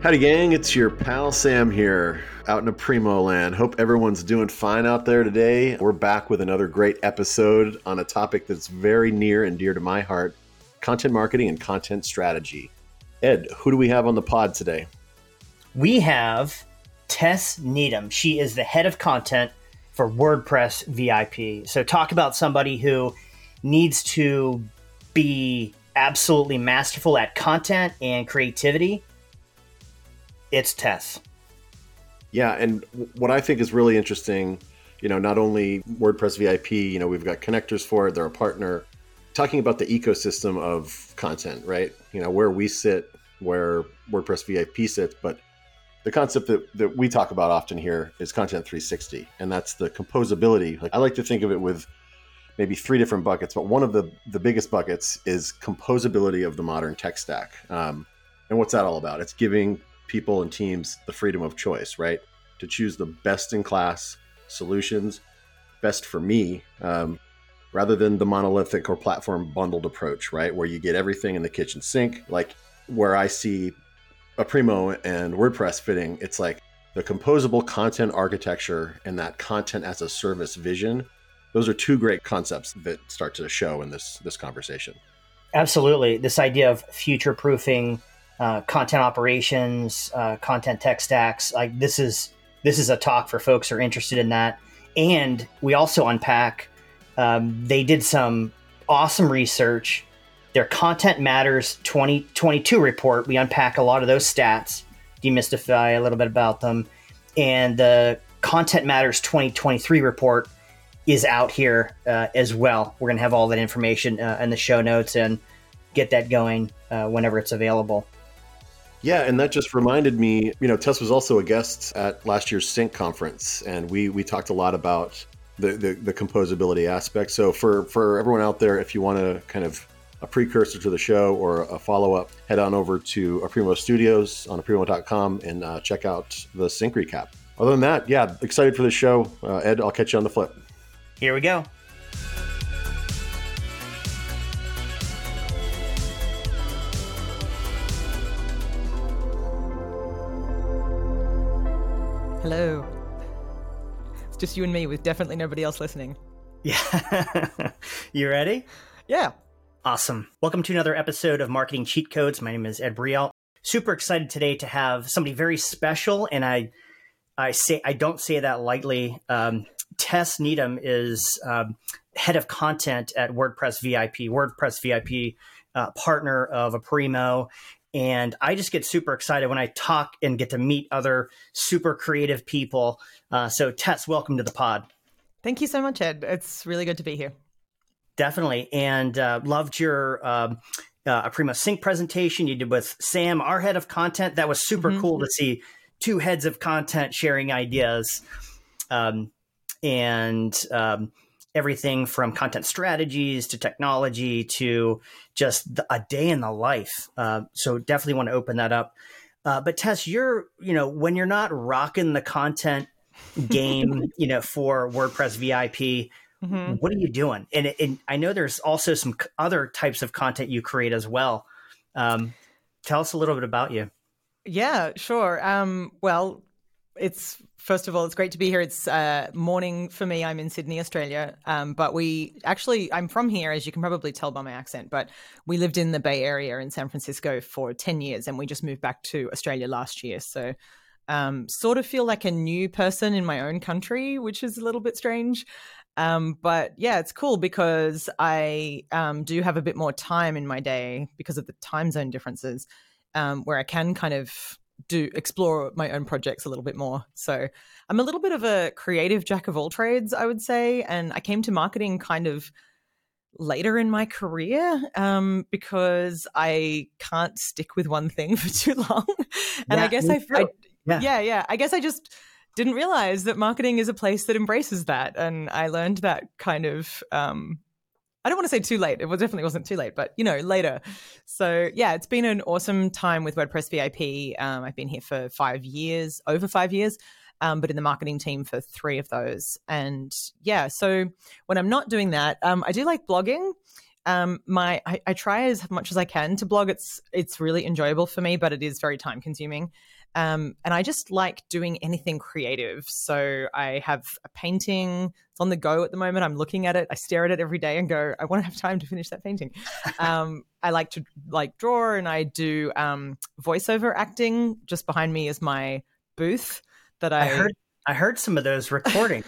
Howdy, gang. It's your pal Sam here out in Aprimo land. Hope everyone's doing fine out there today. We're back with another great episode on a topic that's very near and dear to my heart, content marketing and content strategy. Ed, who do we have on the pod today? We have Tess Needham. She is the head of content for WordPress VIP. So talk about somebody who needs to be absolutely masterful at content and creativity. It's Tess. Yeah, and what I think is really interesting, not only WordPress VIP, we've got connectors for it, they're a partner, talking about the ecosystem of content, right? Where we sit, where WordPress VIP sits, but the concept that we talk about often here is Content 360, and that's the composability. I like to think of it with maybe three different buckets, but one of the biggest buckets is composability of the modern tech stack. And what's that all about? It's giving people and teams the freedom of choice, right? To choose the best in class solutions, best for me, rather than the monolithic or platform bundled approach, right? Where you get everything in the kitchen sink. Like where I see Aprimo and WordPress fitting, it's like the composable content architecture and that content as a service vision. Those are two great concepts that start to show in this conversation. Absolutely. This idea of future-proofing content operations, content tech stacks. Like this is a talk for folks who are interested in that. And we also unpack, they did some awesome research, their Content Matters 2022 report. We unpack a lot of those stats, demystify a little bit about them. And the Content Matters 2023 report is out here as well. We're going to have all that information in the show notes and get that going whenever it's available. Yeah, and that just reminded me, Tess was also a guest at last year's Sync Conference, and we talked a lot about the composability aspect. So for everyone out there, if you want to kind of a precursor to the show or a follow-up, head on over to Aprimo Studios on aprimo.com and check out the Sync recap. Other than that, yeah, excited for the show. Ed, I'll catch you on the flip. Here we go. Hello. It's just you and me with definitely nobody else listening. Yeah. You ready? Yeah. Awesome. Welcome to another episode of Marketing Cheat Codes. My name is Ed Breault. Super excited today to have somebody very special, and I don't say that lightly. Tess Needham is head of content at WordPress VIP. WordPress VIP, partner of Aprimo. And I just get super excited when I talk and get to meet other super creative people. So Tess, welcome to the pod. Thank you so much, Ed. It's really good to be here. Definitely. And loved your Aprimo Sync presentation you did with Sam, our head of content. That was super cool to see two heads of content sharing ideas and everything from content strategies to technology to just a day in the life. So definitely want to open that up. But Tess, when you're not rocking the content game, for WordPress VIP, what are you doing? And I know there's also some other types of content you create as well. Tell us a little bit about you. Yeah, sure. Well, it's... First of all, it's great to be here. It's morning for me. I'm in Sydney, Australia, but I'm from here, as you can probably tell by my accent, but we lived in the Bay Area in San Francisco for 10 years and we just moved back to Australia last year. So sort of feel like a new person in my own country, which is a little bit strange. But yeah, it's cool because I do have a bit more time in my day because of the time zone differences where I can kind of explore my own projects a little bit more. So I'm a little bit of a creative jack of all trades, I would say. And I came to marketing kind of later in my career because I can't stick with one thing for too long. And yeah, I guess I just didn't realize that marketing is a place that embraces that. And I learned that kind of, I don't want to say too late. It definitely wasn't too late, but later. So yeah, it's been an awesome time with WordPress VIP. I've been here for 5 years, over 5 years, but in the marketing team for 3 of those. And yeah, so when I'm not doing that, I do like blogging. I try as much as I can to blog. It's really enjoyable for me, but it is very time consuming. And I just like doing anything creative. So I have a painting. It's on the go at the moment. I'm looking at it. I stare at it every day and go, I want to have time to finish that painting. I like to draw, and I do voiceover acting. Just behind me is my booth that I heard some of those recordings.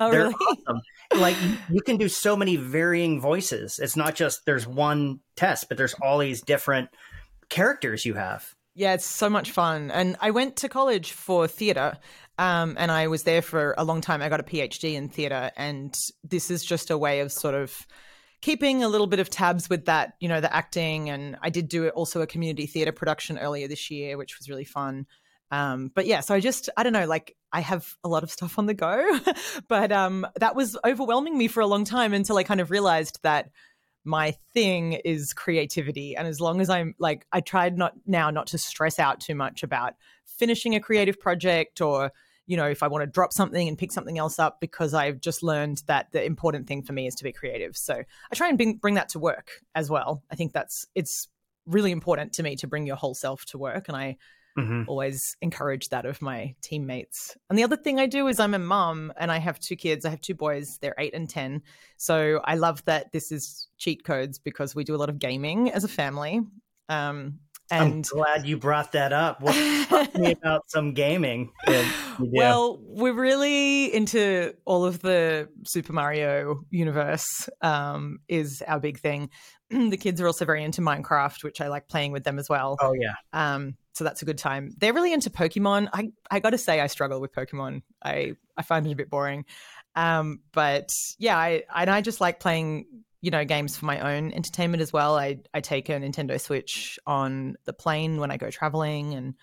Oh, they're really awesome. Like, you can do so many varying voices. It's not just there's one test, but there's all these different characters you have. Yeah, it's so much fun. And I went to college for theater, and I was there for a long time. I got a PhD in theater, and this is just a way of sort of keeping a little bit of tabs with that, you know, the acting. And I did do also a community theater production earlier this year, which was really fun. But yeah, so I don't know, like, I have a lot of stuff on the go, but that was overwhelming me for a long time until I kind of realized that my thing is creativity. And as long as I'm like, I tried not to stress out too much about finishing a creative project, or, you know, if I want to drop something and pick something else up, because I've just learned that the important thing for me is to be creative. So I try and bring that to work as well. I think it's really important to me to bring your whole self to work. And I always encourage that of my teammates. And the other thing I do is I'm a mum, and I have two kids. I have two boys. They're 8 and 10. So I love that this is cheat codes, because we do a lot of gaming as a family. I'm glad you brought that up. Well, talk to me about some gaming. Yeah. Well, we're really into all of the Super Mario universe, is our big thing. The kids are also very into Minecraft, which I like playing with them as well. Oh, yeah. So that's a good time. They're really into Pokemon. I got to say, I struggle with Pokemon. I find it a bit boring. But yeah, I just like playing, you know, games for my own entertainment as well. I take a Nintendo Switch on the plane when I go traveling,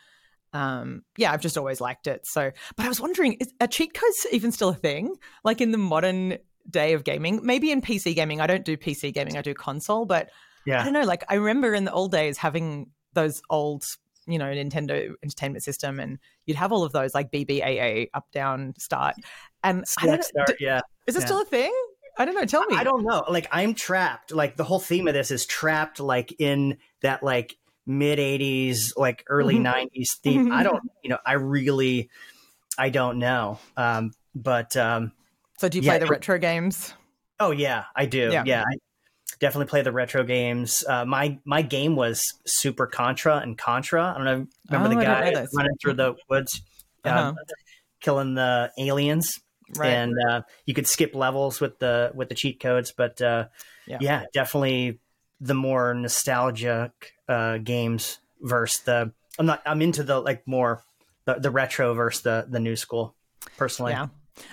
and yeah, I've just always liked it. So, but I was wondering, are cheat codes even still a thing? Like, in the modern day of gaming, maybe in PC gaming. I don't do PC gaming. I do console, but yeah. I don't know. Like, I remember in the old days having those old, you know, Nintendo Entertainment System, and you'd have all of those, like BBAA, up, down, start, and is this still a thing? I don't know. Tell me. I don't know. Like, I'm trapped. Like, the whole theme of this is trapped, like, in that, like, mid 80s, like, early 90s theme. I don't know. So do you play the retro games? Oh yeah, I do. Yeah. I definitely play the retro games. My game was Super Contra and Contra. I don't know. Remember the guy running through the woods, killing the aliens. Right. And you could skip levels with the cheat codes, but definitely the more nostalgic games versus the I'm into the, like, more the retro versus the new school personally. Yeah,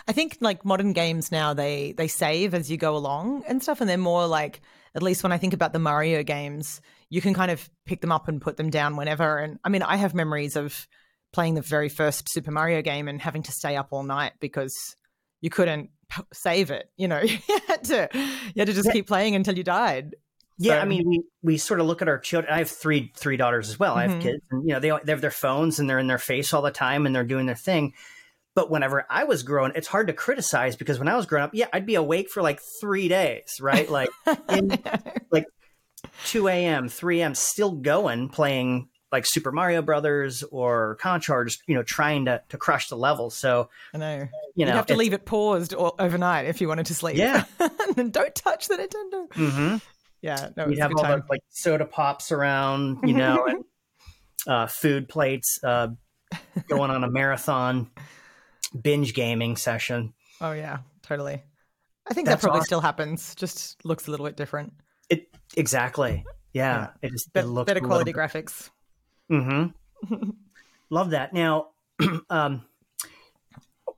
I think, like, modern games now, they save as you go along and stuff, and they're more like, at least when I think about the Mario games, you can kind of pick them up and put them down whenever. And I mean, I have memories of playing the very first Super Mario game and having to stay up all night because you couldn't save it, you know. You had to just keep playing until you died. Yeah, so. I mean, we sort of look at our children. I have three daughters as well. I have kids, and, you know, they have their phones, and they're in their face all the time, and they're doing their thing. But whenever I was growing, it's hard to criticize, because when I was growing up, yeah, I'd be awake for like 3 days, right? Like, like 2 a.m., 3 a.m., still going, playing like Super Mario Brothers or Contra, or just, you know, trying to crush the level. So I know. You know, you'd have to leave it paused overnight if you wanted to sleep. Yeah. And don't touch the Nintendo. Mm-hmm. Yeah. No, you'd have all the, like, soda pops around, you know, and food plates, going on a marathon binge gaming session. Oh yeah, totally. I think that probably still happens. Just looks a little bit different. Exactly. Yeah. It just looks better quality graphics. Mm-hmm. Love that. Now, I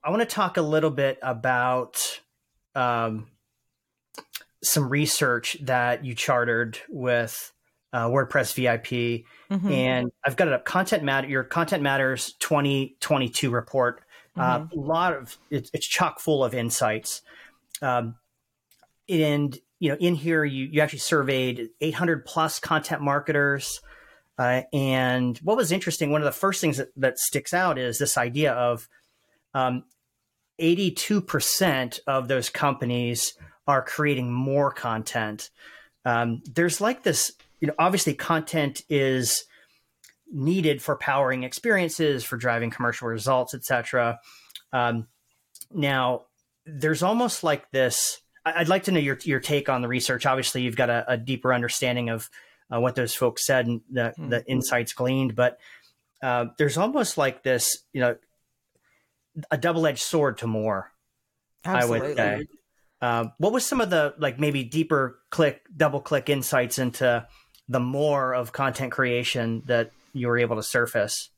want to talk a little bit about some research that you chartered with WordPress VIP, and I've got it up. Your Content Matters 2022 report. A lot of it's chock full of insights, and you know, in here you actually surveyed 800 plus content marketers. And what was interesting, one of the first things that sticks out is this idea of 82% of those companies are creating more content there's like this, you know, obviously content is needed for powering experiences, for driving commercial results, etc. Now, there's almost like this, I'd like to know your take on the research. Obviously, you've got a deeper understanding of what those folks said and the insights gleaned, but there's almost like this, you know, a double-edged sword to more. Absolutely. I would say. What was some of the, like, maybe deeper double-click insights into the more of content creation that you were able to surface?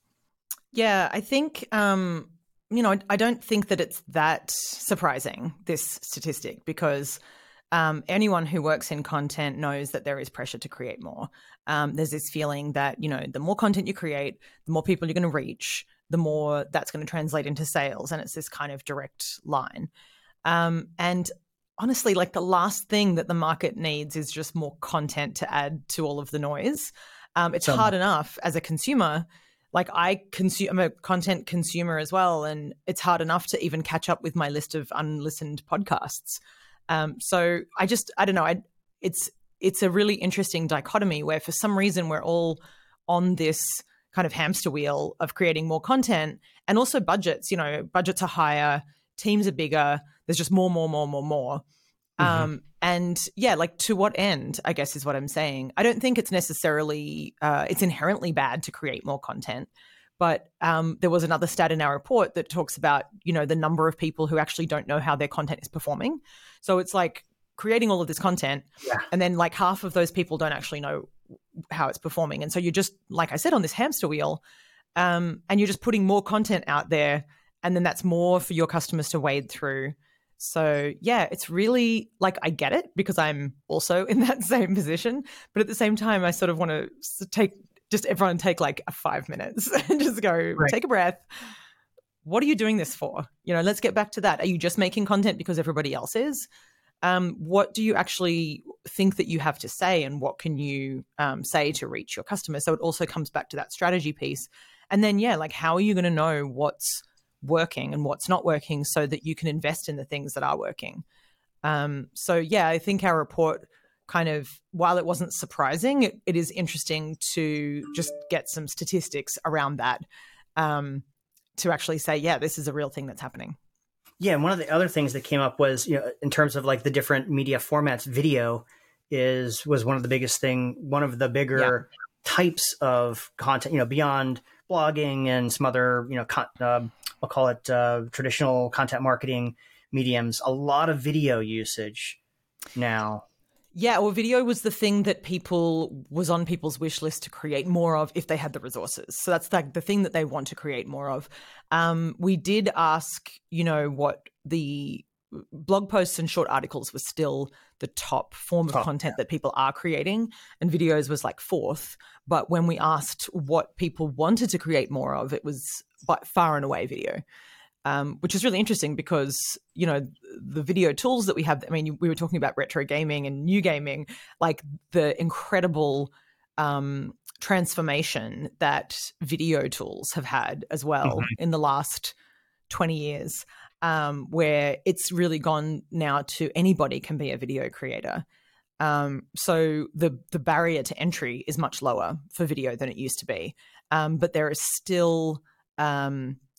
Yeah, I think, you know, I don't think that it's that surprising, this statistic, because anyone who works in content knows that there is pressure to create more. There's this feeling that, you know, the more content you create, the more people you're going to reach, the more that's going to translate into sales. And it's this kind of direct line. And honestly, like, the last thing that the market needs is just more content to add to all of the noise. It's hard enough as a consumer. Like, I'm a content consumer as well, and it's hard enough to even catch up with my list of unlistened podcasts. So I don't know. It's a really interesting dichotomy where, for some reason, we're all on this kind of hamster wheel of creating more content, and also budgets. You know, budgets are higher, teams are bigger. There's just more. Mm-hmm. And yeah, like, to what end, I guess, is what I'm saying. I don't think it's necessarily, it's inherently bad to create more content, but there was another stat in our report that talks about, you know, the number of people who actually don't know how their content is performing. So it's like creating all of this content, and then, like, half of those people don't actually know how it's performing. And so you're just, like I said, on this hamster wheel, and you're just putting more content out there, and then that's more for your customers to wade through. So yeah, it's really, like, I get it, because I'm also in that same position, but at the same time, I sort of want to take like 5 minutes and just go, Take a breath. What are you doing this for? You know, let's get back to that. Are you just making content because everybody else is? What do you actually think that you have to say, and what can you say to reach your customers? So it also comes back to that strategy piece. And then, yeah, like, how are you going to know what's working and what's not working, so that you can invest in the things that are working? So yeah, I think our report kind of, while it wasn't surprising, it is interesting to just get some statistics around that, to actually say, yeah, this is a real thing that's happening. Yeah. And one of the other things that came up was, you know, in terms of, like, the different media formats, video was one of the bigger types of content, you know, beyond blogging and some other, you know, I'll call it traditional content marketing mediums, a lot of video usage now. Yeah, well, video was the thing that was on people's wish list to create more of if they had the resources. So that's, like, the thing that they want to create more of. We did ask, you know, what the blog posts and short articles were still the top form of content that people are creating, and videos was, like, fourth. But when we asked what people wanted to create more of, it was by far and away video, which is really interesting because, you know, the video tools that we have, I mean, we were talking about retro gaming and new gaming, like, the incredible transformation that video tools have had as well in the last 20 years, where it's really gone now to anybody can be a video creator. So the barrier to entry is much lower for video than it used to be. But there is still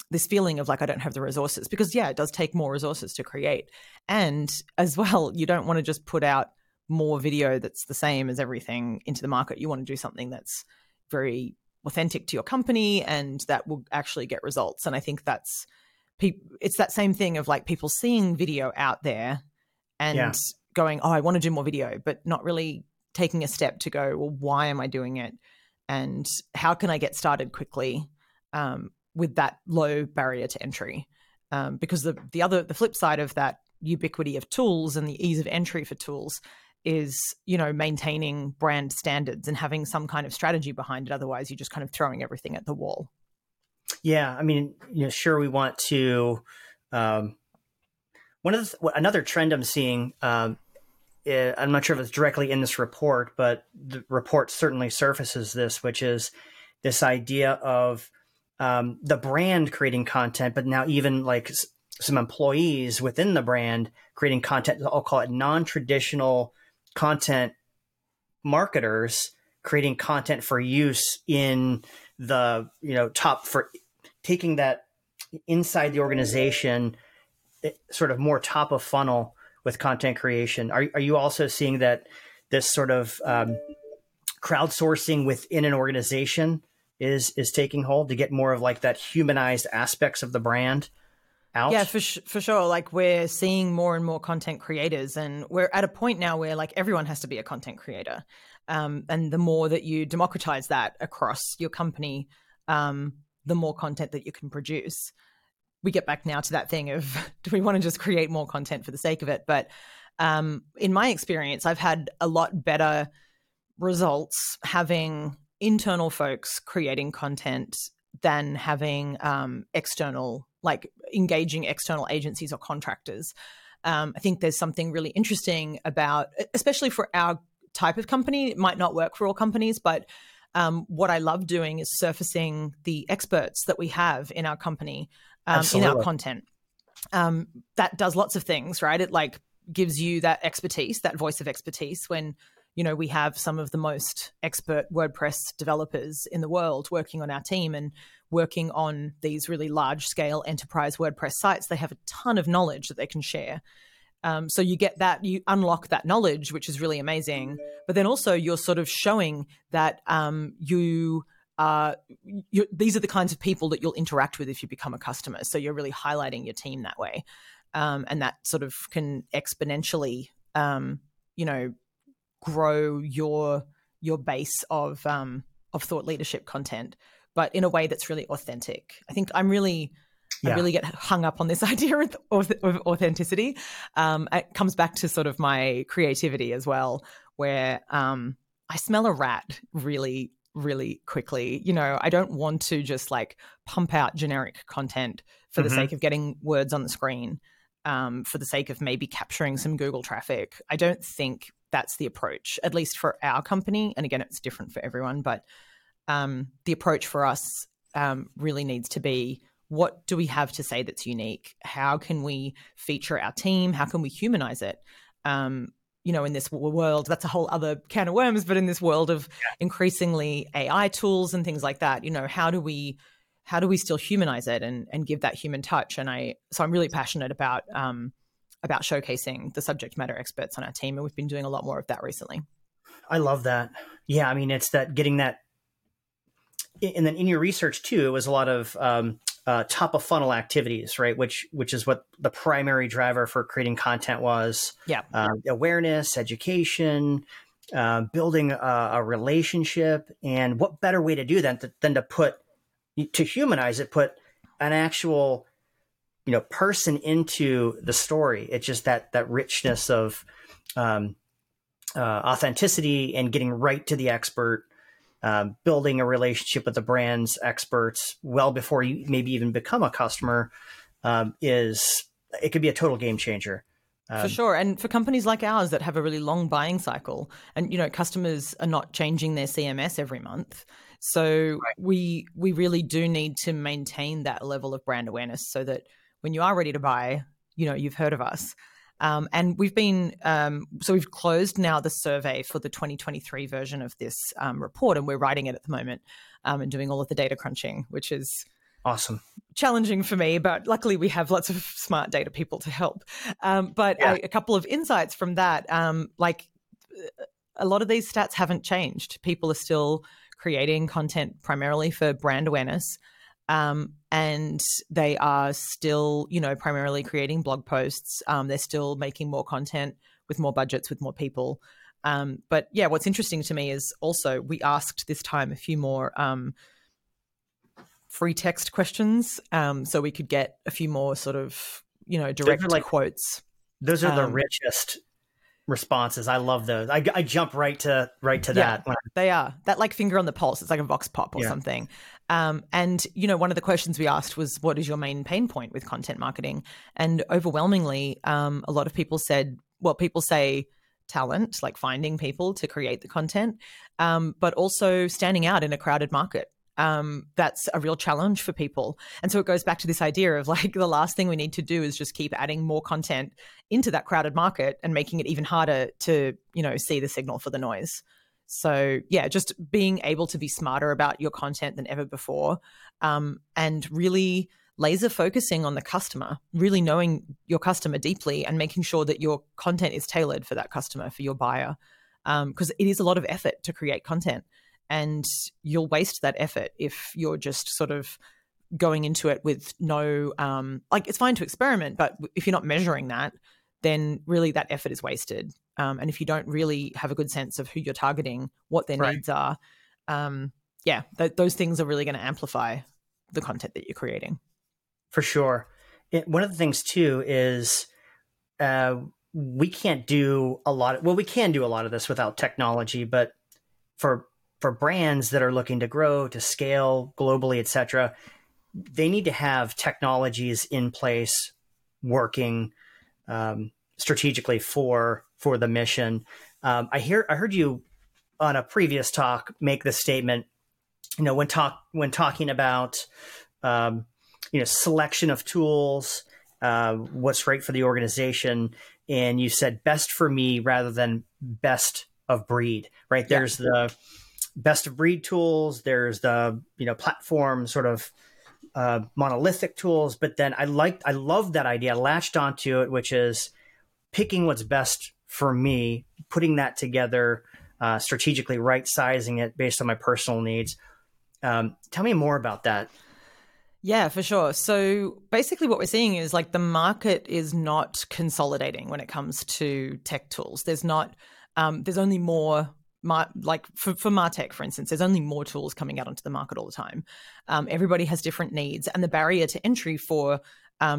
this feeling of, like, I don't have the resources, because yeah, it does take more resources to create. And as well, you don't want to just put out more video that's the same as everything into the market. You want to do something that's very authentic to your company and that will actually get results. And I think it's that same thing of, like, people seeing video out there and going, oh, I want to do more video, but not really taking a step to go, well, why am I doing it? And how can I get started quickly with that low barrier to entry? Because the flip side of that ubiquity of tools and the ease of entry for tools is, you know, maintaining brand standards and having some kind of strategy behind it. Otherwise, you're just kind of throwing everything at the wall. Yeah. I mean, you know, sure, we want to, another trend I'm seeing, I'm not sure if it's directly in this report, but the report certainly surfaces this, which is this idea of the brand creating content, but now even, like, some employees within the brand creating content. I'll call it non-traditional content marketers creating content for use in the, you know, top, for taking that inside the organization, sort of more top of funnel with content creation. Are you also seeing that this sort of crowdsourcing within an organization is taking hold to get more of like that humanized aspects of the brand out? Yeah, for sure. Like, we're seeing more and more content creators, and we're at a point now where like everyone has to be a content creator. And the more that you democratize that across your company, the more content that you can produce. We get back now to that thing of, do we want to just create more content for the sake of it? But in my experience, I've had a lot better results having internal folks creating content than having external, like engaging external agencies or contractors. I think there's something really interesting about, especially for our type of company, it might not work for all companies, but what I love doing is surfacing the experts that we have in our company, in our content. That does lots of things, right? It like gives you that expertise, that voice of expertise when, you know, we have some of the most expert WordPress developers in the world working on our team and working on these really large scale enterprise WordPress sites. They have a ton of knowledge that they can share. So you get that, you unlock that knowledge, which is really amazing. But then also you're sort of showing that these are the kinds of people that you'll interact with if you become a customer. So you're really highlighting your team that way. And that sort of can exponentially, you know, grow your base of thought leadership content, but in a way that's really authentic. I think I really get hung up on this idea of authenticity. It comes back to sort of my creativity as well, where I smell a rat really, really quickly. You know, I don't want to just like pump out generic content for the sake of getting words on the screen, for the sake of maybe capturing some Google traffic. I don't think that's the approach, at least for our company. And again, it's different for everyone, but the approach for us really needs to be, what do we have to say that's unique? How can we feature our team? How can we humanize it? You know, in this world, that's a whole other can of worms, but in this world of increasingly AI tools and things like that, you know, how do we still humanize it and give that human touch? And I'm really passionate about showcasing the subject matter experts on our team. And we've been doing a lot more of that recently. I love that. Yeah. I mean, it's that getting that. And then in your research too, it was a lot of top of funnel activities, right? Which is what the primary driver for creating content was. Yeah. Awareness, education, building a relationship. And what better way to do that than to humanize it, put an actual, you know, person into the story. It's just that richness of authenticity and getting right to the expert, building a relationship with the brand's experts well before you maybe even become a customer, it could be a total game changer. For sure. And for companies like ours that have a really long buying cycle, and, you know, customers are not changing their CMS every month. So right. we really do need to maintain that level of brand awareness so that when you are ready to buy, you know, you've heard of us. And we've been, so we've closed now the survey for the 2023 version of this report, and we're writing it at the moment and doing all of the data crunching, which is awesome. Challenging for me, but luckily we have lots of smart data people to help. A couple of insights from that, like a lot of these stats haven't changed. People are still creating content primarily for brand awareness. And they are still, you know, primarily creating blog posts. They're still making more content with more budgets, with more people. But yeah, what's interesting to me is also we asked this time a few more free text questions, so we could get a few more sort of, you know, direct quotes. Those are the richest responses. I love those. I jump right to that. Yeah, they are that like finger on the pulse. It's like a vox pop or something. And you know, one of the questions we asked was, what is your main pain point with content marketing? And overwhelmingly, a lot of people said, well, people say talent, like finding people to create the content, but also standing out in a crowded market. That's a real challenge for people. And so it goes back to this idea of like, the last thing we need to do is just keep adding more content into that crowded market and making it even harder to, you know, see the signal for the noise. So yeah, just being able to be smarter about your content than ever before, and really laser focusing on the customer, really knowing your customer deeply and making sure that your content is tailored for that customer, for your buyer, because it is a lot of effort to create content, and you'll waste that effort if you're just sort of going into it with no, like, it's fine to experiment, but if you're not measuring that, then really that effort is wasted. And if you don't really have a good sense of who you're targeting, what their needs are, yeah, those things are really going to amplify the content that you're creating. For sure. One of the things too is we can't do a lot of, well, we can do a lot of this without technology, but for brands that are looking to grow, to scale globally, et cetera, they need to have technologies in place working strategically for the mission. I heard you on a previous talk make the statement, you know, when talking about, you know, selection of tools, what's right for the organization. And you said best for me rather than best of breed, right? Yeah. There's the best of breed tools. There's the, you know, platform sort of monolithic tools. But then I love that idea. I latched onto it, which is picking what's best for me, putting that together, strategically right sizing it based on my personal needs. Tell me more about that. Yeah, for sure. So basically what we're seeing is, like, the market is not consolidating when it comes to tech tools. There's not, there's only more, like for MarTech, for instance, there's only more tools coming out onto the market all the time. Everybody has different needs, and the barrier to entry for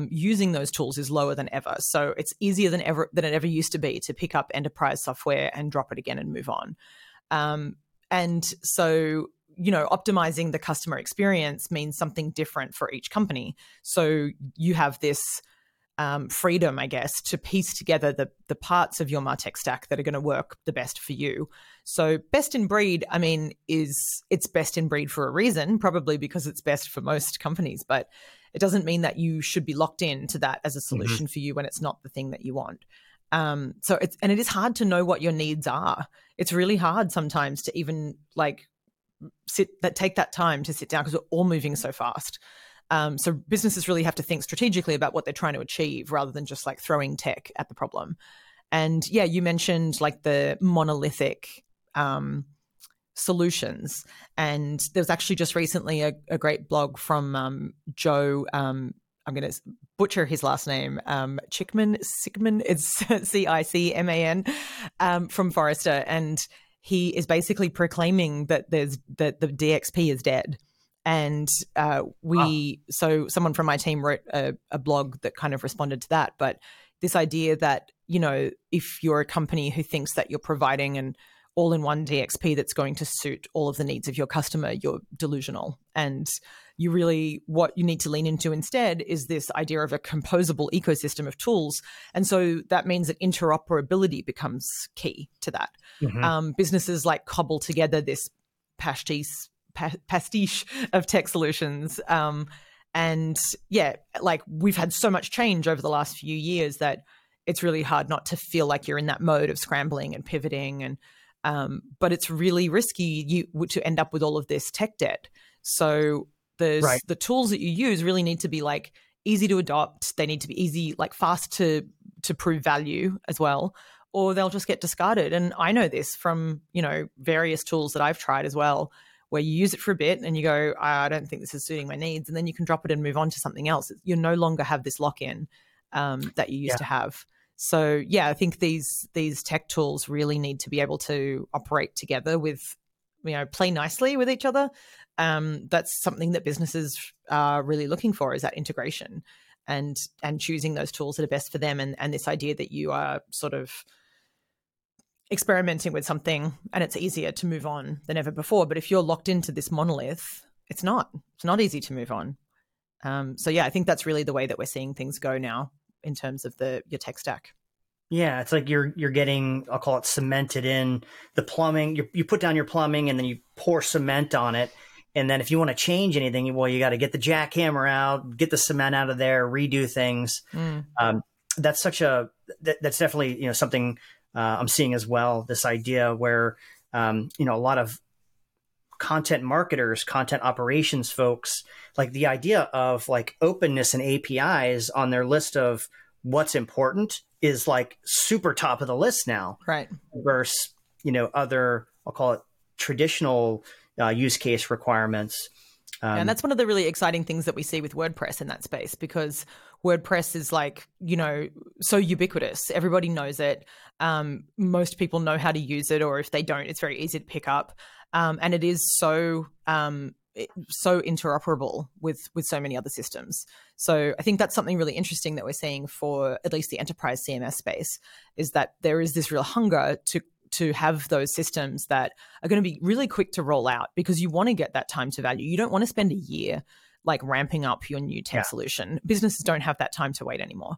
using those tools is lower than ever. So it's easier than it ever used to be to pick up enterprise software and drop it again and move on. And so, you know, optimizing the customer experience means something different for each company. So you have this freedom, I guess, to piece together the parts of your MarTech stack that are going to work the best for you. So best in breed, I mean, it's best in breed for a reason, probably because it's best for most companies, but it doesn't mean that you should be locked into that as a solution for you when it's not the thing that you want. So it is hard to know what your needs are. It's really hard sometimes to even, like, take that time to sit down, because we're all moving so fast. So businesses really have to think strategically about what they're trying to achieve rather than just, like, throwing tech at the problem. And yeah, you mentioned, like, the monolithic solutions. And there was actually just recently a great blog from Joe, I'm going to butcher his last name, Sigman, it's Cicman, from Forrester. And he is basically proclaiming that the DXP is dead. And so someone from my team wrote a blog that kind of responded to that. But this idea that, you know, if you're a company who thinks that you're providing an all-in-one DXP that's going to suit all of the needs of your customer, you're delusional. And you really, what you need to lean into instead is this idea of a composable ecosystem of tools. And so that means that interoperability becomes key to that. Mm-hmm. Businesses, like, cobble together this pastiche of tech solutions. And yeah, like, we've had so much change over the last few years that it's really hard not to feel like you're in that mode of scrambling and pivoting. And but it's really risky to end up with all of this tech debt. So the tools that you use really need to be, like, easy to adopt. They need to be easy, like, fast to prove value as well, or they'll just get discarded. And I know this from, you know, various tools that I've tried as well, where you use it for a bit and you go, I don't think this is suiting my needs. And then you can drop it and move on to something else. You no longer have this lock-in that you used to have. So yeah, I think these tech tools really need to be able to operate together with, you know, play nicely with each other. That's something that businesses are really looking for, is that integration and choosing those tools that are best for them. And this idea that you are sort of experimenting with something and it's easier to move on than ever before. But if you're locked into this monolith, it's not easy to move on. So yeah, I think that's really the way that we're seeing things go now in terms of your tech stack. Yeah. It's like you're getting, I'll call it, cemented in the plumbing. You put down your plumbing and then you pour cement on it. And then if you want to change anything, well, you got to get the jackhammer out, get the cement out of there, redo things. That's definitely, you know, something I'm seeing as well, this idea where a lot of content marketers, content operations folks, like the idea of like openness and APIs on their list of what's important is like super top of the list now. Right. Versus, other, I'll call it traditional use case requirements. And that's one of the really exciting things that we see with WordPress in that space, because WordPress is like, so ubiquitous. Everybody knows it. Most people know how to use it, or if they don't, it's very easy to pick up. And it is so interoperable with so many other systems. So I think that's something really interesting that we're seeing for at least the enterprise CMS space, is that there is this real hunger to have those systems that are going to be really quick to roll out, because you want to get that time to value. You don't want to spend a year like ramping up your new tech solution. Businesses don't have that time to wait anymore.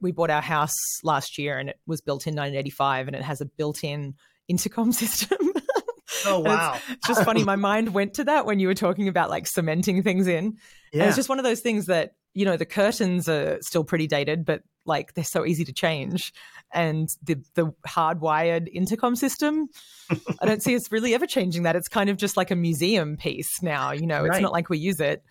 We bought our house last year, and it was built in 1985, and it has a built-in intercom system. Oh, wow. It's just funny. My mind went to that when you were talking about like cementing things in. Yeah. And it's just one of those things that, the curtains are still pretty dated, but like they're so easy to change. And the hardwired intercom system, I don't see us really ever changing that. It's kind of just like a museum piece now, Right. It's not like we use it.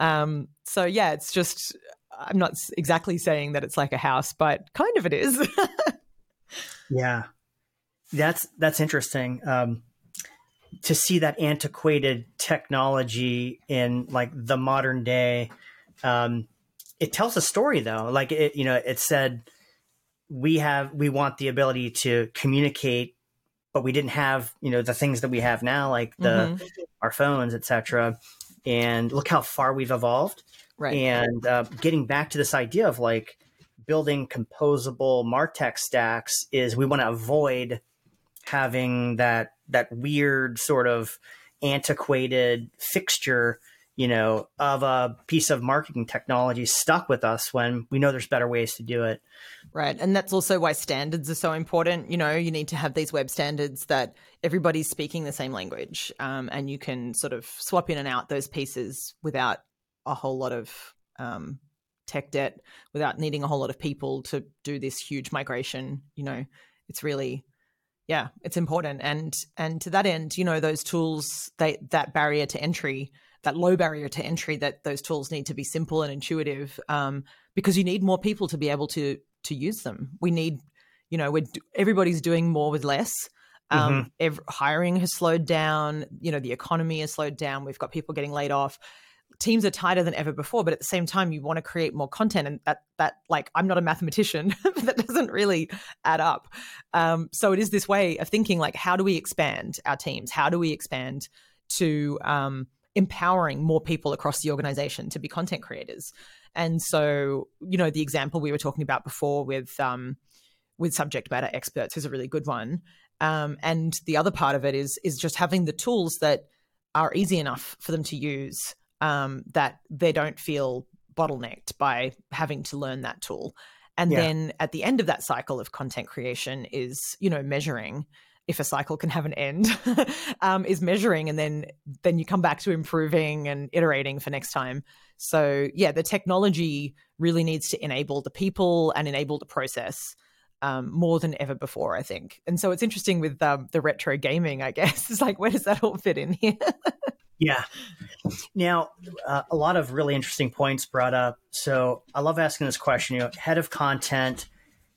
It's just, I'm not exactly saying that it's like a house, but kind of it is. Yeah. That's interesting. To see that antiquated technology in like the modern day, it tells a story though. Like it said, we want the ability to communicate, but we didn't have, the things that we have now, like our phones, et cetera. And look how far we've evolved. Right. And getting back to this idea of like building composable MarTech stacks is, we want to avoid having that weird sort of antiquated fixture, of a piece of marketing technology stuck with us when we know there's better ways to do it. Right. And that's also why standards are so important. You need to have these web standards that everybody's speaking the same language, and you can sort of swap in and out those pieces without a whole lot of tech debt, without needing a whole lot of people to do this huge migration. It's really... Yeah, it's important. And to that end, those tools, that low barrier to entry, that those tools need to be simple and intuitive, because you need more people to be able to use them. We need, everybody's doing more with less. Hiring has slowed down, the economy has slowed down. We've got people getting laid off. Teams are tighter than ever before, but at the same time, you want to create more content, and that I'm not a mathematician, but that doesn't really add up. So it is this way of thinking, like, how do we expand our teams? How do we expand to empowering more people across the organization to be content creators? And so, the example we were talking about before with subject matter experts is a really good one. And the other part of it is just having the tools that are easy enough for them to use, that they don't feel bottlenecked by having to learn that tool. And then at the end of that cycle of content creation is, measuring, if a cycle can have an end, is measuring. And then you come back to improving and iterating for next time. So the technology really needs to enable the people and enable the process, more than ever before, I think. And so it's interesting with the retro gaming, I guess. It's like, where does that all fit in here? Yeah. Now, a lot of really interesting points brought up. So I love asking this question, head of content,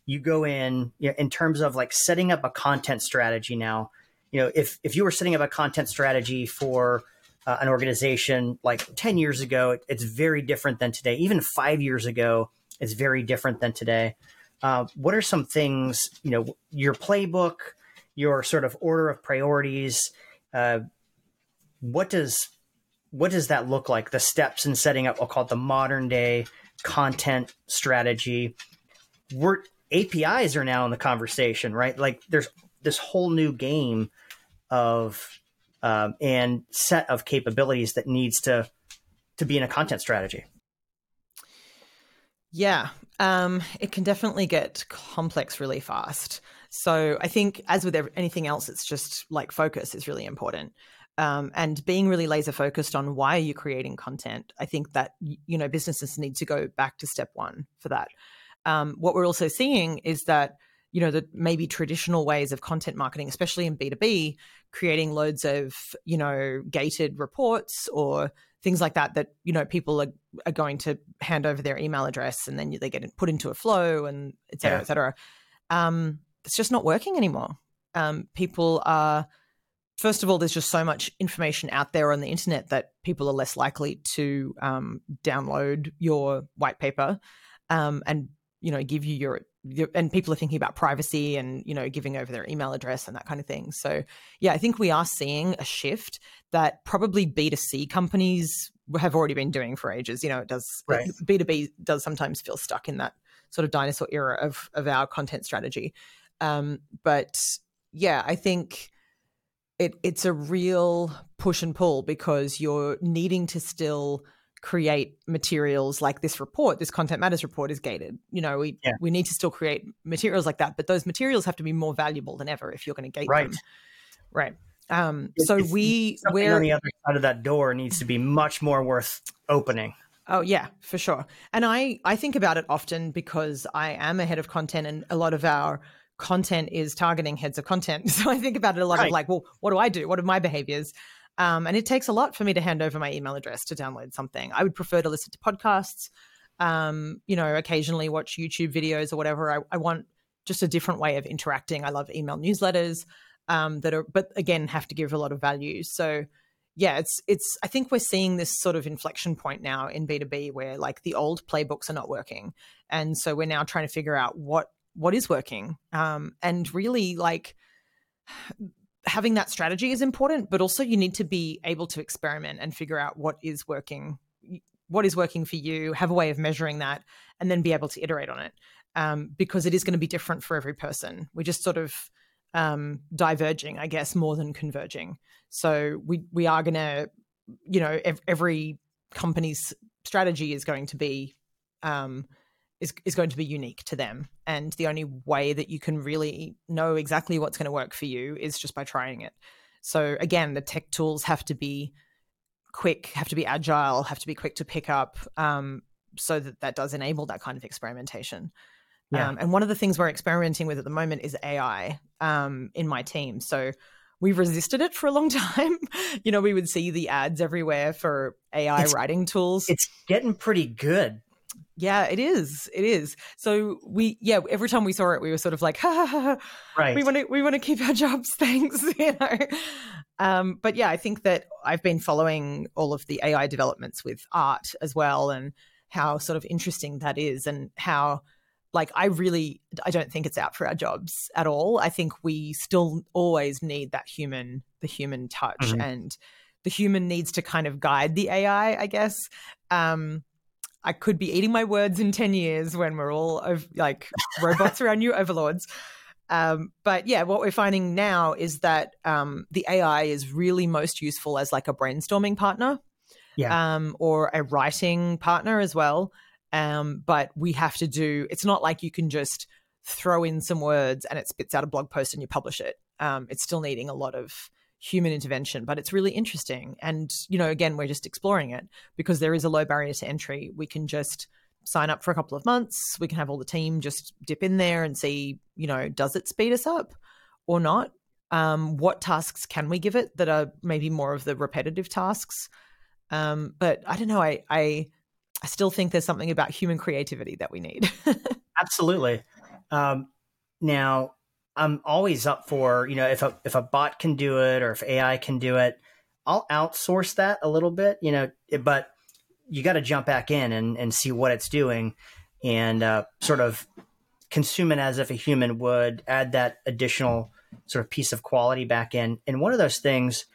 you go in terms of like setting up a content strategy now, if you were setting up a content strategy for an organization like 10 years ago, it's very different than today. Even 5 years ago, it's very different than today. What are some things, your playbook, your sort of order of priorities, what does that look like? The steps in setting up, I'll call it the modern day content strategy. APIs are now in the conversation, right? Like there's this whole new game of and set of capabilities that needs to be in a content strategy. Yeah, it can definitely get complex really fast. So I think as with anything else, it's just like focus is really important. And being really laser focused on why you're creating content. I think that, businesses need to go back to step one for that. What we're also seeing is that you know, the maybe traditional ways of content marketing, especially in B2B, creating loads of, you know, gated reports or things like that, that, you know, people are going to hand over their email address and then they get put into a flow and et cetera, et cetera. It's just not working anymore. People are, first of all, there's just so much information out there on the internet that people are less likely to download your white paper and, you know, give you your, and people are thinking about privacy and, you know, giving over their email address and that kind of thing. So yeah, I think we are seeing a shift that probably B2C companies have already been doing for ages. You know, it does, B2B does sometimes feel stuck in that sort of dinosaur era of our content strategy. But yeah, I think it's a real push and pull because you're needing to still create materials like this report, this Content Matters report is gated. You know, we need to still create materials like that, but those materials have to be more valuable than ever if you're going to gate them. Right. Something on the other side of that door needs to be much more worth opening. Oh yeah, for sure. And I think about it often because I am a head of content and a lot of our content is targeting heads of content. So I think about it a lot of like, well, what do I do? What are my behaviors? And it takes a lot for me to hand over my email address to download something. I would prefer to listen to podcasts, you know, occasionally watch YouTube videos or whatever. I want just a different way of interacting. I love email newsletters but again, have to give a lot of value. So yeah, it's I think we're seeing this sort of inflection point now in B2B where like the old playbooks are not working. And so we're now trying to figure out what is working. And really like having that strategy is important, but also you need to be able to experiment and figure out what is working for you, have a way of measuring that, and then be able to iterate on it. Because it is going to be different for every person. We're just sort of diverging, I guess, more than converging. So we are going to, you know, every company's strategy is going to be is going to be unique to them. And the only way that you can really know exactly what's going to work for you is just by trying it. So again, the tech tools have to be quick, have to be agile, have to be quick to pick up so that does enable that kind of experimentation. Yeah. And one of the things we're experimenting with at the moment is AI in my team. So we've resisted it for a long time. You know, we would see the ads everywhere for AI writing tools. It's getting pretty good. Yeah, it is. It is. So every time we saw it, we were sort of like, ha ha ha, right. We want to keep our jobs, thanks. You know. But yeah, I think that I've been following all of the AI developments with art as well, and how sort of interesting that is, and how like I don't think it's out for our jobs at all. I think we still always need that the human touch, mm-hmm. and the human needs to kind of guide the AI, I guess. I could be eating my words in 10 years when we're all like robots are our new overlords. But yeah, what we're finding now is that the AI is really most useful as like a brainstorming partner, or a writing partner as well. But it's not like you can just throw in some words and it spits out a blog post and you publish it. It's still needing a lot of human intervention, but it's really interesting. And, you know, again, we're just exploring it because there is a low barrier to entry. We can just sign up for a couple of months. We can have all the team just dip in there and see, you know, does it speed us up or not? What tasks can we give it that are maybe more of the repetitive tasks? But I don't know. I still think there's something about human creativity that we need. Absolutely. Now, I'm always up for, you know, if a bot can do it or if AI can do it, I'll outsource that a little bit, you know, but you got to jump back in and see what it's doing and sort of consume it as if a human would, add that additional sort of piece of quality back in. And one of those things,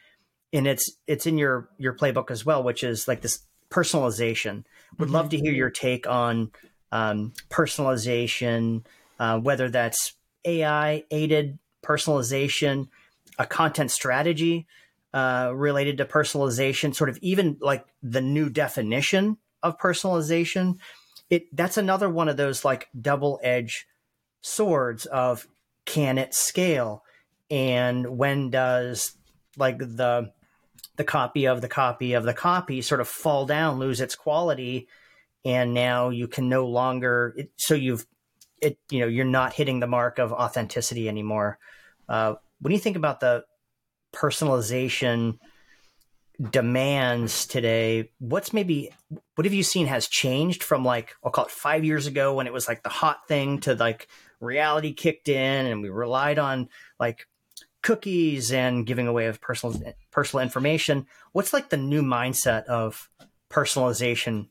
and it's in your playbook as well, which is like this personalization. Would love to hear your take on personalization, whether that's AI-aided personalization, a content strategy related to personalization, sort of even like the new definition of personalization. That's another one of those like double-edged swords of can it scale? And when does like the copy of the copy of the copy sort of fall down, lose its quality, and now you can no longer – so you've it, you know, you're not hitting the mark of authenticity anymore. When you think about the personalization demands today, what have you seen has changed from, like, I'll call it 5 years ago when it was like the hot thing to like reality kicked in and we relied on like cookies and giving away of personal information. What's like the new mindset of personalization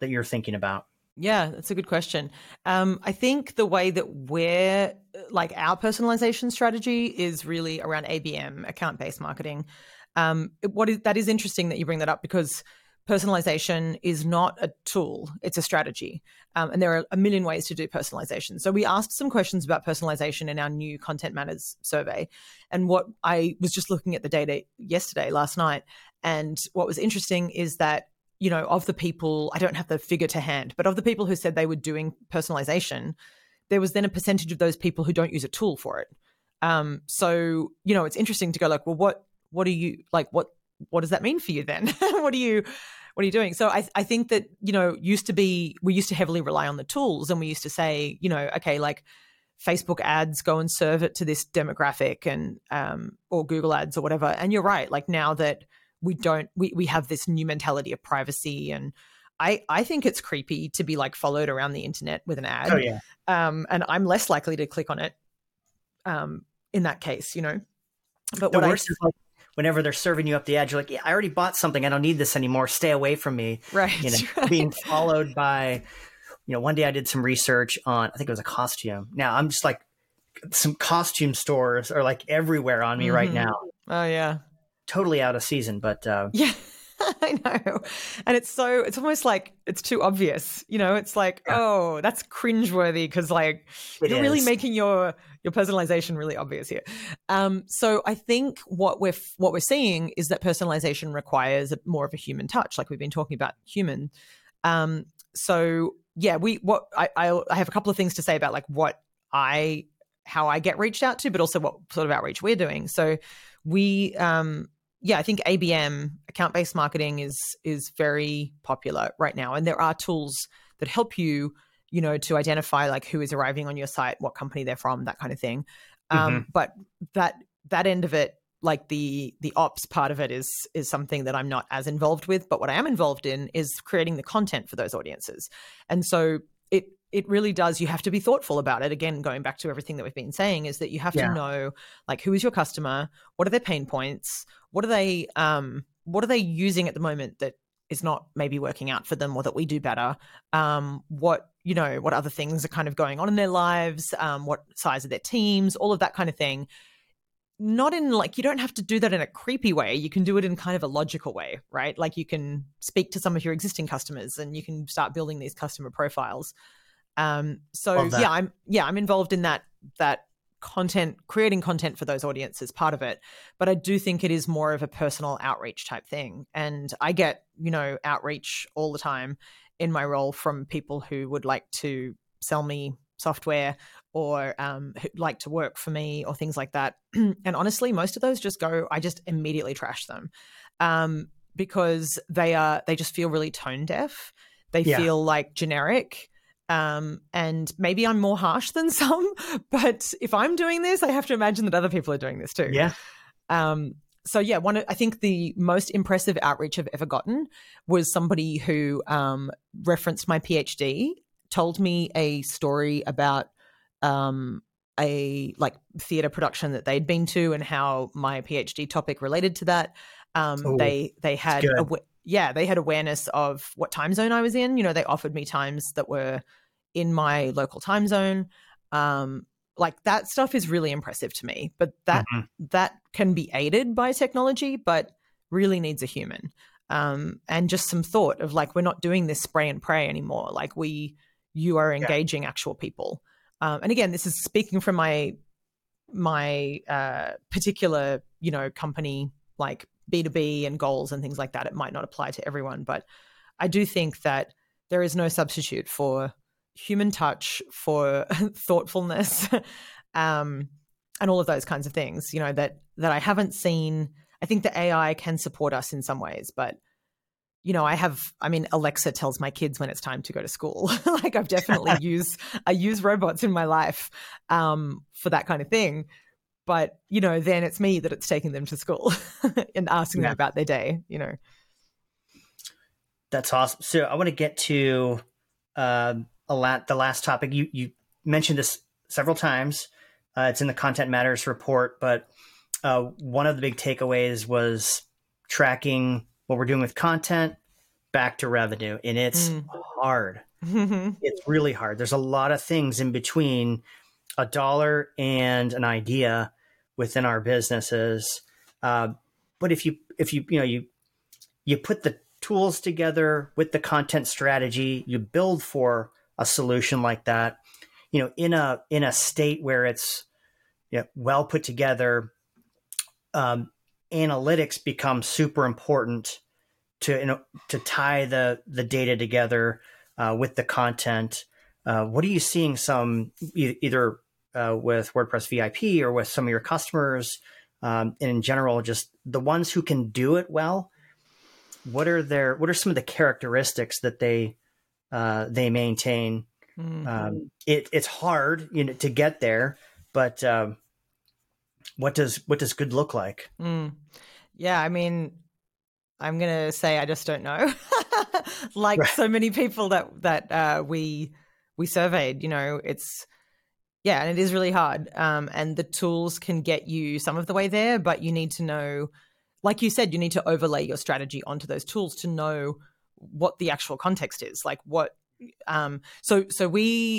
that you're thinking about? Yeah, that's a good question. I think the way that we're, like, our personalization strategy is really around ABM, account-based marketing. That is interesting that you bring that up, because personalization is not a tool, it's a strategy. And there are a million ways to do personalization. So we asked some questions about personalization in our new Content Matters survey. And what I was just looking at the data last night, and what was interesting is that, you know, of the people, I don't have the figure to hand, but of the people who said they were doing personalization, there was then a percentage of those people who don't use a tool for it. So, you know, it's interesting to go like, well, what are you like, what does that mean for you then? What are you doing? So I think that, you know, we used to heavily rely on the tools, and we used to say, you know, okay, like Facebook ads, go and serve it to this demographic, and or Google ads or whatever. And you're right. Like, now that we have this new mentality of privacy, and I think it's creepy to be like followed around the internet with an ad. Oh, yeah. And I'm less likely to click on it in that case, you know. But the worst is, like, whenever they're serving you up the ad, you're like, yeah, I already bought something. I don't need this anymore. Stay away from me. Right. You know, right. Being followed by, you know, one day I did some research on, I think it was a costume. Now I'm just like, some costume stores are like everywhere on me right now. Oh yeah. Totally out of season, but yeah, I know. And it's almost like it's too obvious, you know. It's like, oh, that's cringeworthy, because, like, you're really making your personalization really obvious here. So I think what we're seeing is that personalization requires more of a human touch, like we've been talking about human. So yeah, I have a couple of things to say about, like, how I get reached out to, but also what sort of outreach we're doing. So we I think ABM, account-based marketing, is very popular right now. And there are tools that help you, you know, to identify like who is arriving on your site, what company they're from, that kind of thing. But that end of it, like the ops part of it is something that I'm not as involved with. But what I am involved in is creating the content for those audiences. And so it really does. You have to be thoughtful about it. Again, going back to everything that we've been saying, is that you have to know, like, who is your customer? What are their pain points? What are they using at the moment that is not maybe working out for them, or that we do better? What other things are kind of going on in their lives? What size are their teams? All of that kind of thing. Not in, like, you don't have to do that in a creepy way. You can do it in kind of a logical way, right? Like, you can speak to some of your existing customers, and you can start building these customer profiles. I'm involved in that content, creating content for those audiences, part of it. But I do think it is more of a personal outreach type thing. And I get, you know, outreach all the time in my role from people who would like to sell me software, or who like to work for me, or things like that. And honestly, most of those I just immediately trash them, because they just feel really tone deaf. They feel like generic. And maybe I'm more harsh than some, but if I'm doing this, I have to imagine that other people are doing this too. Yeah. I think the most impressive outreach I've ever gotten was somebody who referenced my PhD, told me a story about a theater production that they'd been to, and how my PhD topic related to that. They had awareness of what time zone I was in. You know, they offered me times that were in my local time zone. Like, that stuff is really impressive to me, but that can be aided by technology, but really needs a human. And just some thought of, like, we're not doing this spray and pray anymore. Like, you are engaging actual people. And again, this is speaking from my particular, you know, company, like, B2B and goals and things like that. It might not apply to everyone, but I do think that there is no substitute for human touch, for thoughtfulness, and all of those kinds of things, you know, that I haven't seen. I think the AI can support us in some ways, but you know, Alexa tells my kids when it's time to go to school. Like I've definitely I use robots in my life for that kind of thing. But, you know, then it's me that it's taking them to school and asking them about their day, you know. That's awesome. So I want to get to the last topic. You mentioned this several times. It's in the Content Matters report, but one of the big takeaways was tracking what we're doing with content back to revenue. And it's hard. It's really hard. There's a lot of things in between a dollar and an idea within our businesses. But if you put the tools together with the content strategy, you build for a solution like that, you know, in a state where it's well put together, analytics become super important to tie the data together with the content. What are you seeing either with WordPress VIP or with some of your customers and in general, just the ones who can do it well? What are some of the characteristics that they maintain? Mm-hmm. It's hard, to get there, but what does good look like? Yeah, I mean, I'm gonna say I just don't know. Like right. So many people that we surveyed, and it is really hard. And the tools can get you some of the way there, but you need to know, like you said, you need to overlay your strategy onto those tools to know what the actual context is. Like what, so we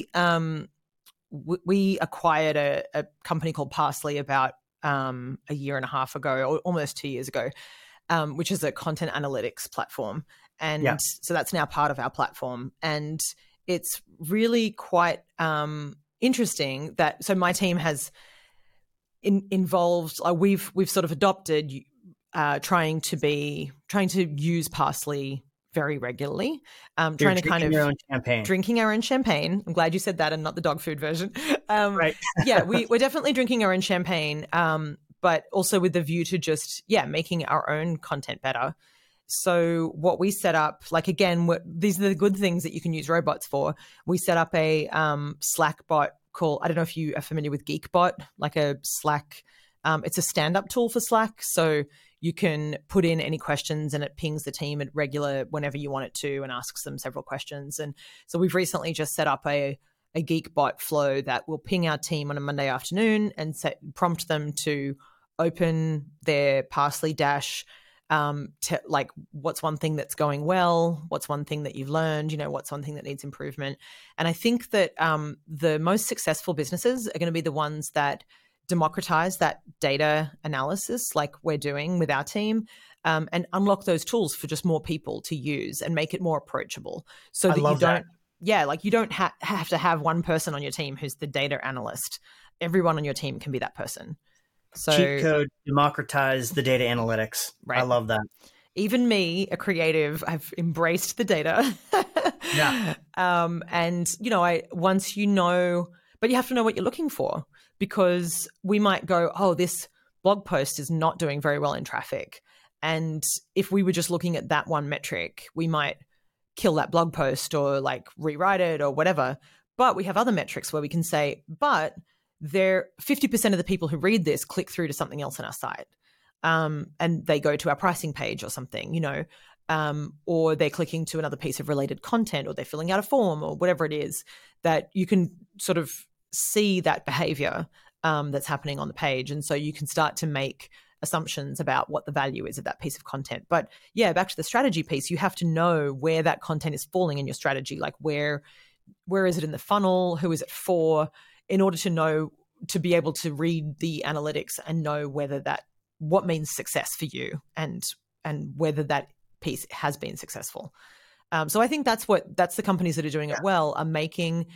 acquired a company called Parse.ly about, a year and a half ago, or almost 2 years ago, which is a content analytics platform. And so that's now part of our platform. And it's really quite interesting that, so my team has involved, we've sort of adopted trying to use Parse.ly very regularly, trying to kind of drinking our own champagne. I'm glad you said that and not the dog food version. Right. Yeah, we're definitely drinking our own champagne, but also with the view to just, making our own content better. So what we set up, like again, these are the good things that you can use robots for. We set up a Slack bot called, I don't know if you are familiar with Geekbot, like a Slack. It's a stand-up tool for Slack. So you can put in any questions and it pings the team at regular whenever you want it to and asks them several questions. And so we've recently just set up a Geekbot flow that will ping our team on a Monday afternoon and prompt them to open their Parse.ly dash, like what's one thing that's going well, what's one thing that you've learned, what's one thing that needs improvement. And I think that the most successful businesses are going to be the ones that democratize that data analysis like we're doing with our team, and unlock those tools for just more people to use and make it more approachable so that you don't have to have one person on your team who's the data analyst. Everyone on your team can be that person. So, cheat code, democratize the data analytics. Right. I love that. Even me, a creative, I've embraced the data. Yeah. And, once you know, but you have to know what you're looking for, because we might go, this blog post is not doing very well in traffic. And if we were just looking at that one metric, we might kill that blog post or like rewrite it or whatever. But we have other metrics where we can say, but there 50% of the people who read this click through to something else on our site, and they go to our pricing page or something, or they're clicking to another piece of related content, or they're filling out a form or whatever it is, that you can sort of see that behavior that's happening on the page. And so you can start to make assumptions about what the value is of that piece of content. But back to the strategy piece, you have to know where that content is falling in your strategy, like where is it in the funnel, who is it for, in order to know, to be able to read the analytics and know whether what means success for you and whether that piece has been successful. So I think that's the companies that are doing it well are making,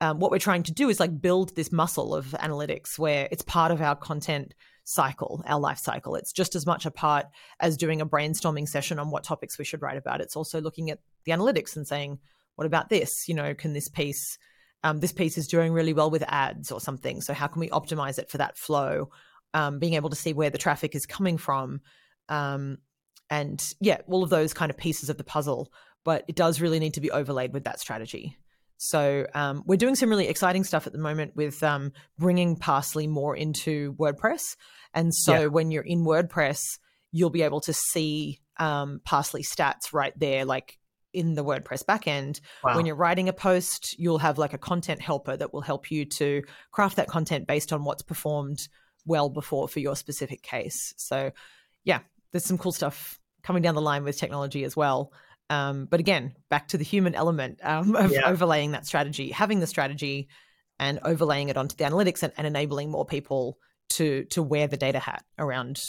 what we're trying to do is like build this muscle of analytics where it's part of our content cycle, our life cycle. It's just as much a part as doing a brainstorming session on what topics we should write about. It's also looking at the analytics and saying, what about this? Can this piece is doing really well with ads or something. So how can we optimize it for that flow? Being able to see where the traffic is coming from, and yeah, all of those kind of pieces of the puzzle, but it does really need to be overlaid with that strategy. So we're doing some really exciting stuff at the moment with bringing Parse.ly more into WordPress. And so when you're in WordPress, you'll be able to see Parse.ly stats right there, like in the WordPress backend. Wow. When you're writing a post, you'll have like a content helper that will help you to craft that content based on what's performed well before for your specific case. So yeah, there's some cool stuff coming down the line with technology as well. But again, back to the human element of overlaying that strategy, having the strategy and overlaying it onto the analytics and enabling more people to wear the data hat around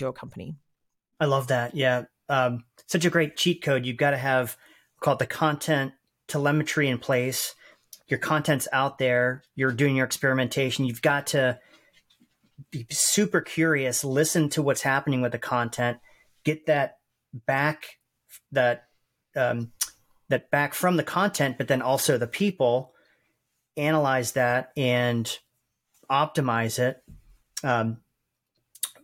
your company. I love that. Yeah. Such a great cheat code. You've got to have called the content telemetry in place. Your content's out there. You're doing your experimentation. You've got to be super curious, listen to what's happening with the content, get that back, that back from the content, but then also the people, analyze that and optimize it.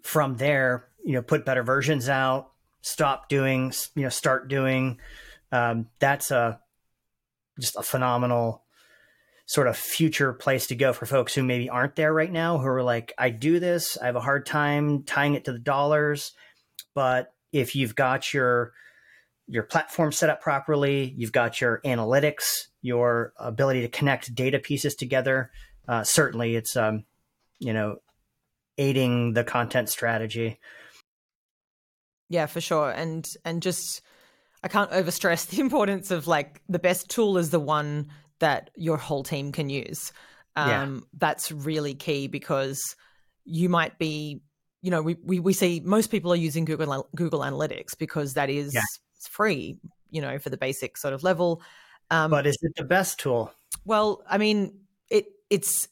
From there, put better versions out, stop doing, start doing. That's just a phenomenal sort of future place to go for folks who maybe aren't there right now, who are like, I do this, I have a hard time tying it to the dollars. But if you've got your platform set up properly, you've got your analytics, your ability to connect data pieces together. Certainly it's, aiding the content strategy. Yeah, for sure. And just, I can't overstress the importance of like the best tool is the one that your whole team can use. That's really key, because you might be, we see most people are using Google Analytics because that is free, for the basic sort of level. But is it the best tool? Well, I mean, it's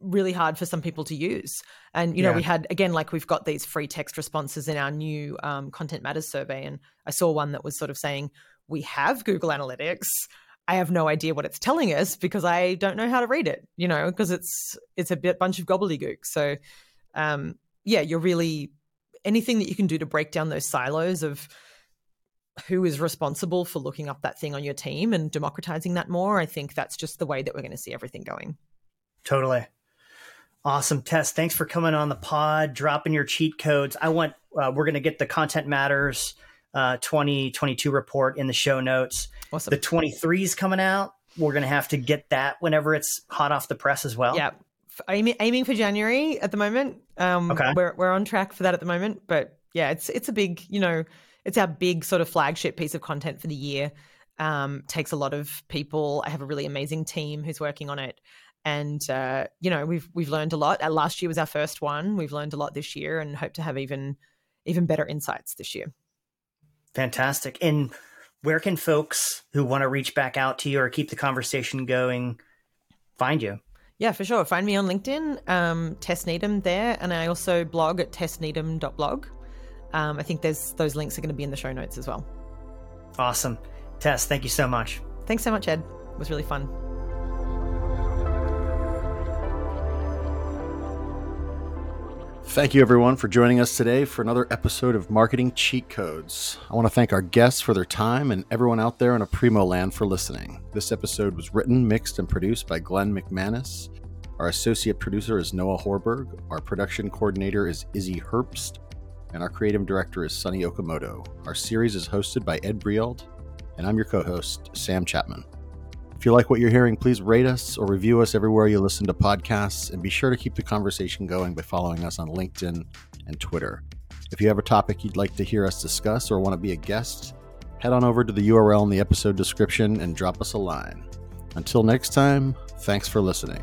really hard for some people to use. And, we had, again, like we've got these free text responses in our new Content Matters survey. And I saw one that was sort of saying, we have Google Analytics. I have no idea what it's telling us because I don't know how to read it, because it's bunch of gobbledygook. So you're really, anything that you can do to break down those silos of who is responsible for looking up that thing on your team and democratizing that more, I think that's just the way that we're going to see everything going. Totally. Awesome. Tess, thanks for coming on the pod, dropping your cheat codes. We're going to get the Content Matters 2022 report in the show notes. Awesome. The 23 is coming out. We're going to have to get that whenever it's hot off the press as well. Yeah. Aiming for January at the moment. Okay. We're on track for that at the moment, but yeah, it's a big, it's our big sort of flagship piece of content for the year. Takes a lot of people. I have a really amazing team who's working on it. And, we've learned a lot. Last year was our first one. We've learned a lot this year and hope to have even better insights this year. Fantastic. And where can folks who want to reach back out to you or keep the conversation going find you? Yeah, for sure. Find me on LinkedIn, Tess Needham there. And I also blog at tessneedham.blog. I think those links are going to be in the show notes as well. Awesome. Tess, thank you so much. Thanks so much, Ed. It was really fun. Thank you, everyone, for joining us today for another episode of Marketing Cheat Codes. I want to thank our guests for their time and everyone out there in Aprimo land for listening. This episode was written, mixed, and produced by Glenn McManus. Our associate producer is Noah Horberg. Our production coordinator is Izzy Herbst. And our creative director is Sonny Okamoto. Our series is hosted by Ed Breault. And I'm your co-host, Sam Chapman. If you like what you're hearing, please rate us or review us everywhere you listen to podcasts, and be sure to keep the conversation going by following us on LinkedIn and Twitter. If you have a topic you'd like to hear us discuss or want to be a guest, head on over to the URL in the episode description and drop us a line. Until next time, thanks for listening.